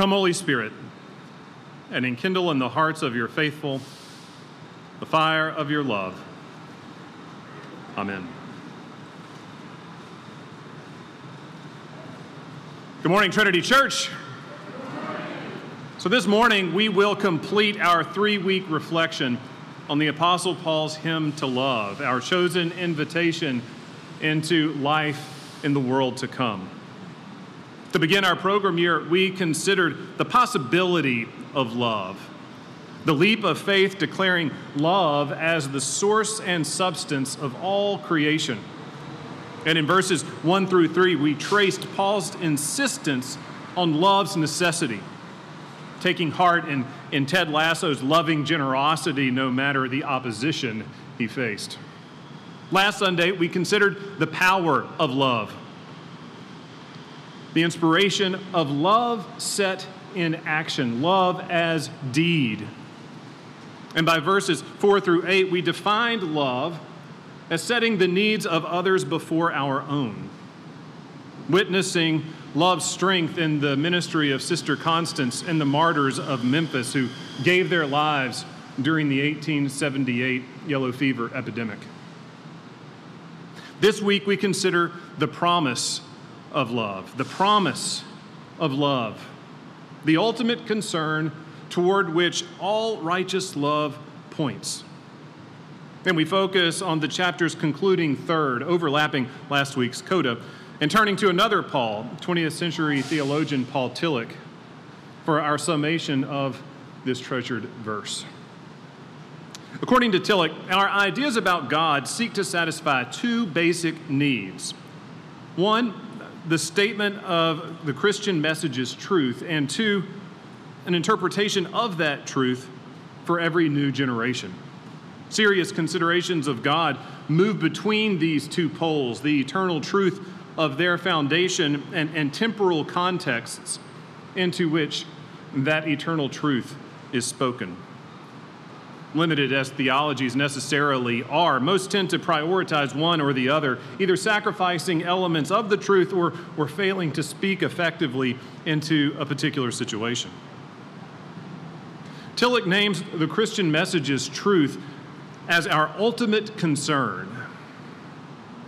Come, Holy Spirit, and enkindle in the hearts of your faithful the fire of your love. Amen. Good morning, Trinity Church. Good morning. So this morning, we will complete our three-week reflection on the Apostle Paul's hymn to love, our chosen invitation into life in the world to come. To begin our program year, we considered the possibility of love, the leap of faith declaring love as the source and substance of all creation. And in verses 1 through 3, we traced Paul's insistence on love's necessity, taking heart in Ted Lasso's loving generosity no matter the opposition he faced. Last Sunday, we considered the power of love, the inspiration of love set in action, love as deed. And by verses 4 through 8, we defined love as setting the needs of others before our own, witnessing love's strength in the ministry of Sister Constance and the martyrs of Memphis who gave their lives during the 1878 yellow fever epidemic. This week we consider the promise of love, the promise of love, the ultimate concern toward which all righteous love points. And we focus on the chapter's concluding third, overlapping last week's coda, and turning to another Paul, 20th century theologian Paul Tillich, for our summation of this treasured verse. According to Tillich, our ideas about God seek to satisfy two basic needs. One, the statement of the Christian message's truth, and two, an interpretation of that truth for every new generation. Serious considerations of God move between these two poles, the eternal truth of their foundation and temporal contexts into which that eternal truth is spoken. Limited as theologies necessarily are, most tend to prioritize one or the other, either sacrificing elements of the truth or failing to speak effectively into a particular situation. Tillich names the Christian message's truth as our ultimate concern.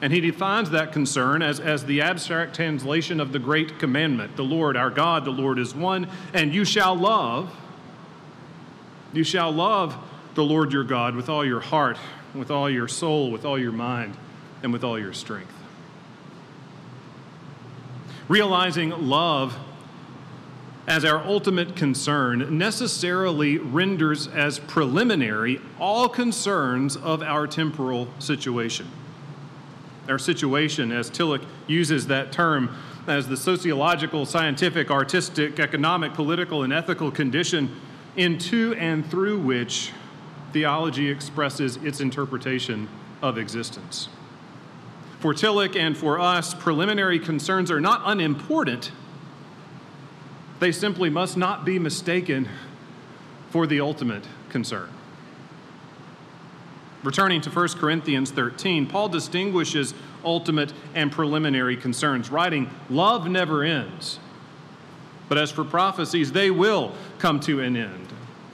And he defines that concern as the abstract translation of the great commandment, the Lord our God, the Lord is one, and you shall love the Lord your God with all your heart, with all your soul, with all your mind, and with all your strength. Realizing love as our ultimate concern necessarily renders as preliminary all concerns of our temporal situation. Our situation, as Tillich uses that term, as the sociological, scientific, artistic, economic, political, and ethical condition into and through which theology expresses its interpretation of existence. For Tillich and for us, preliminary concerns are not unimportant. They simply must not be mistaken for the ultimate concern. Returning to 1 Corinthians 13, Paul distinguishes ultimate and preliminary concerns, writing, "Love never ends, but as for prophecies, they will come to an end.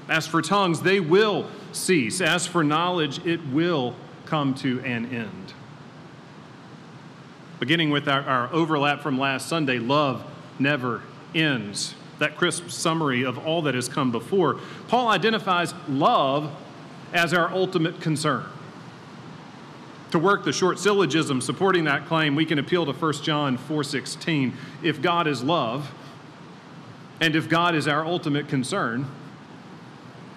As for tongues, they will cease. As for knowledge, it will come to an end." Beginning with our overlap from last Sunday, love never ends, that crisp summary of all that has come before, Paul identifies love as our ultimate concern. To work the short syllogism supporting that claim, we can appeal to 1 John 4:16. If God is love, and if God is our ultimate concern,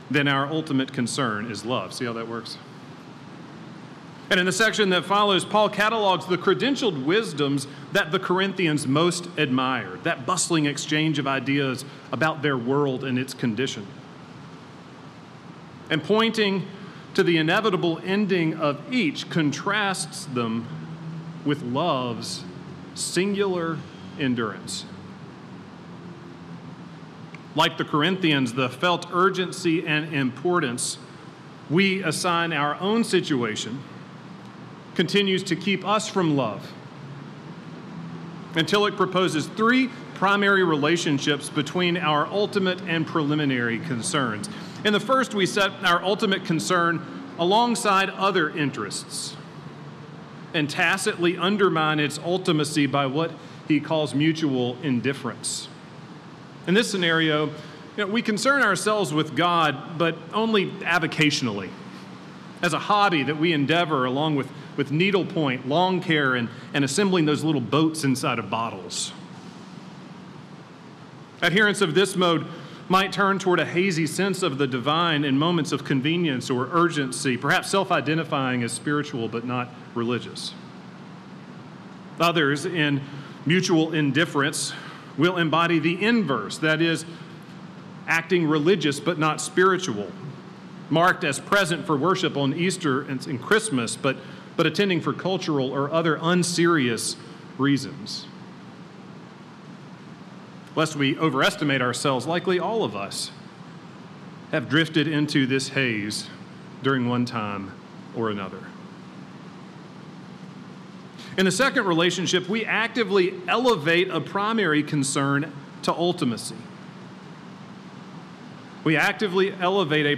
then our ultimate concern is love. See how that works? And in the section that follows, Paul catalogs the credentialed wisdoms that the Corinthians most admired, that bustling exchange of ideas about their world and its condition. And pointing to the inevitable ending of each contrasts them with love's singular endurance. Like the Corinthians, the felt urgency and importance we assign our own situation continues to keep us from love. And Tillich proposes three primary relationships between our ultimate and preliminary concerns. In the first, we set our ultimate concern alongside other interests and tacitly undermine its ultimacy by what he calls mutual indifference. In this scenario, we concern ourselves with God, but only avocationally, as a hobby that we endeavor along with needlepoint, lawn care, and assembling those little boats inside of bottles. Adherents of this mode might turn toward a hazy sense of the divine in moments of convenience or urgency, perhaps self-identifying as spiritual but not religious. Others, in mutual indifference, will embody the inverse, that is, acting religious but not spiritual, marked as present for worship on Easter and Christmas, but attending for cultural or other unserious reasons. Lest we overestimate ourselves, likely all of us have drifted into this haze during one time or another. In the second relationship, we actively elevate a primary concern to ultimacy. We actively elevate a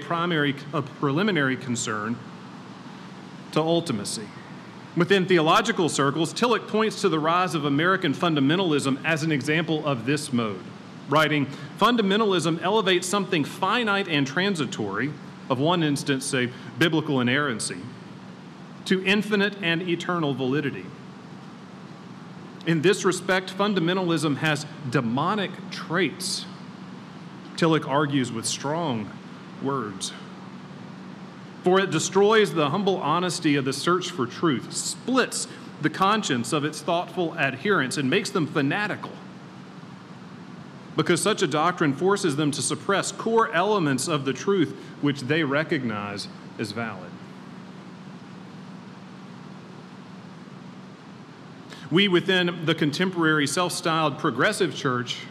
preliminary concern to ultimacy. Within theological circles, Tillich points to the rise of American fundamentalism as an example of this mode, writing, "Fundamentalism elevates something finite and transitory, of one instance, say, biblical inerrancy, to infinite and eternal validity. In this respect, fundamentalism has demonic traits," Tillich argues with strong words, "for it destroys the humble honesty of the search for truth, splits the conscience of its thoughtful adherents, and makes them fanatical, because such a doctrine forces them to suppress core elements of the truth which they recognize as valid." We within the contemporary self-styled progressive church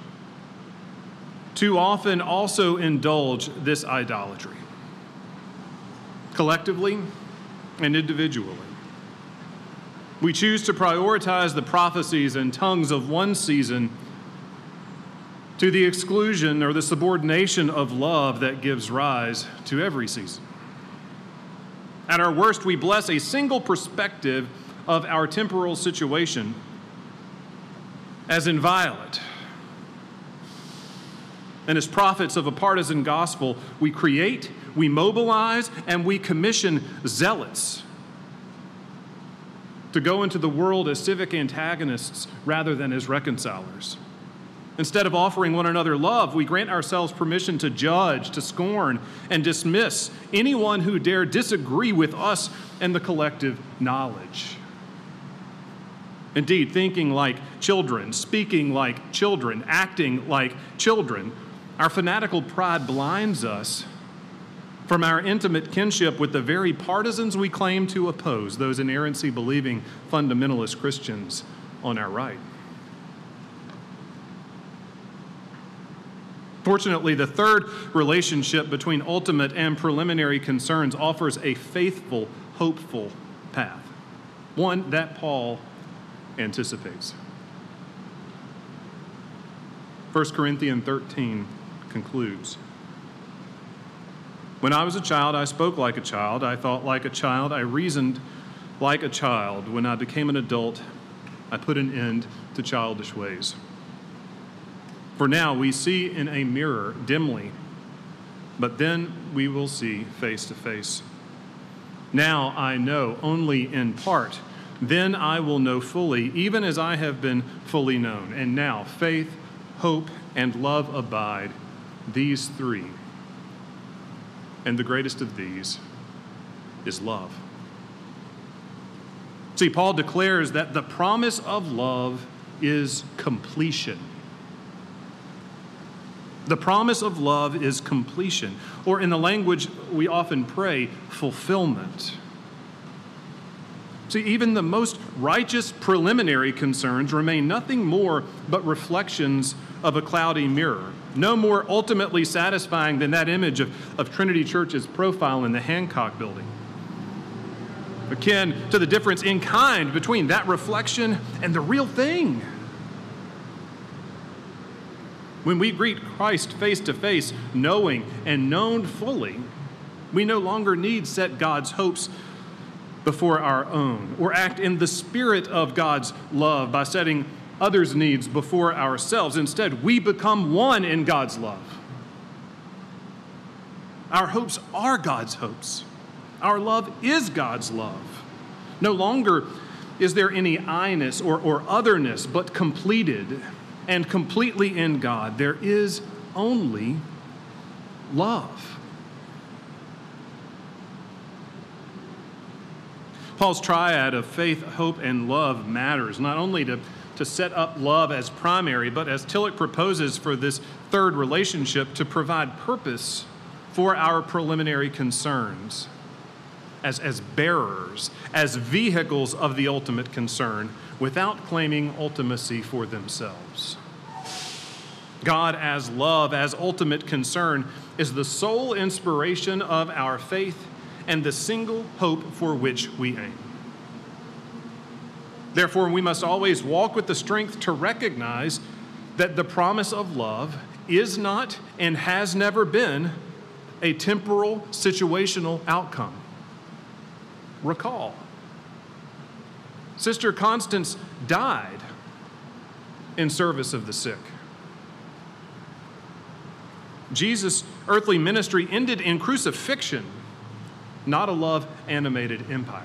too often also indulge this idolatry, collectively and individually. We choose to prioritize the prophecies and tongues of one season to the exclusion or the subordination of love that gives rise to every season. At our worst, we bless a single perspective of our temporal situation as inviolate. And as prophets of a partisan gospel, we create, we mobilize, and we commission zealots to go into the world as civic antagonists rather than as reconcilers. Instead of offering one another love, we grant ourselves permission to judge, to scorn, and dismiss anyone who dare disagree with us and the collective knowledge. Indeed, thinking like children, speaking like children, acting like children, our fanatical pride blinds us from our intimate kinship with the very partisans we claim to oppose, those inerrancy-believing fundamentalist Christians on our right. Fortunately, the third relationship between ultimate and preliminary concerns offers a faithful, hopeful path, one that Paul anticipates. 1 Corinthians 13 concludes, "When I was a child, I spoke like a child. I thought like a child. I reasoned like a child. When I became an adult, I put an end to childish ways. For now we see in a mirror dimly, but then we will see face to face. Now I know only in part. Then I will know fully, even as I have been fully known. And now faith, hope, and love abide, these three. And the greatest of these is love." See, Paul declares that the promise of love is completion. The promise of love is completion, or in the language we often pray, fulfillment. See, even the most righteous preliminary concerns remain nothing more but reflections of a cloudy mirror, no more ultimately satisfying than that image of Trinity Church's profile in the Hancock building, akin to the difference in kind between that reflection and the real thing. When we greet Christ face to face, knowing and known fully, we no longer need set God's hopes before our own, or act in the spirit of God's love by setting others' needs before ourselves. Instead, we become one in God's love. Our hopes are God's hopes. Our love is God's love. No longer is there any I-ness or otherness, but completed and completely in God. There is only love. Paul's triad of faith, hope, and love matters, not only to set up love as primary, but as Tillich proposes for this third relationship, to provide purpose for our preliminary concerns as bearers, as vehicles of the ultimate concern, without claiming ultimacy for themselves. God as love, as ultimate concern, is the sole inspiration of our faith and the single hope for which we aim. Therefore, we must always walk with the strength to recognize that the promise of love is not and has never been a temporal, situational outcome. Recall, Sister Constance died in service of the sick. Jesus' earthly ministry ended in crucifixion, not a love-animated empire.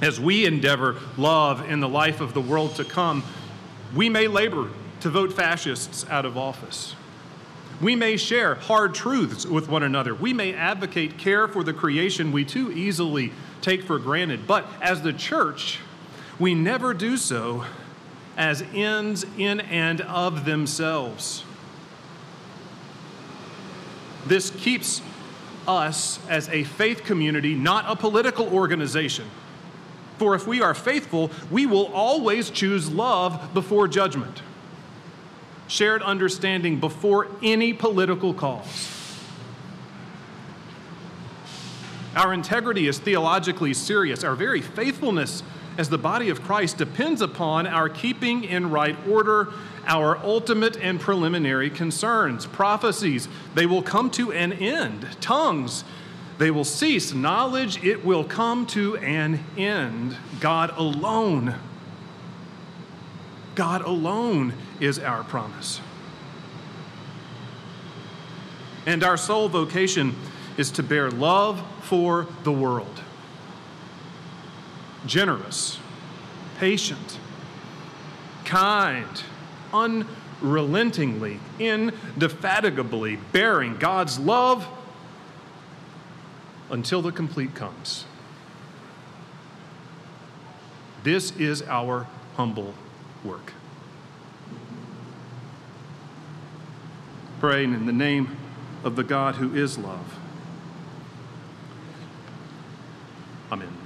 As we endeavor love in the life of the world to come, we may labor to vote fascists out of office. We may share hard truths with one another. We may advocate care for the creation we too easily take for granted. But as the church, we never do so as ends in and of themselves. This keeps us as a faith community, not a political organization. For if we are faithful, we will always choose love before judgment, shared understanding before any political cause. Our integrity is theologically serious. Our very faithfulness as the body of Christ depends upon our keeping in right order our ultimate and preliminary concerns. Prophecies, they will come to an end. Tongues, they will cease. Knowledge, it will come to an end. God alone is our promise. And our sole vocation is to bear love for the world. Generous, patient, kind, unrelentingly, indefatigably bearing God's love until the complete comes. This is our humble work. Praying in the name of the God who is love. Amen.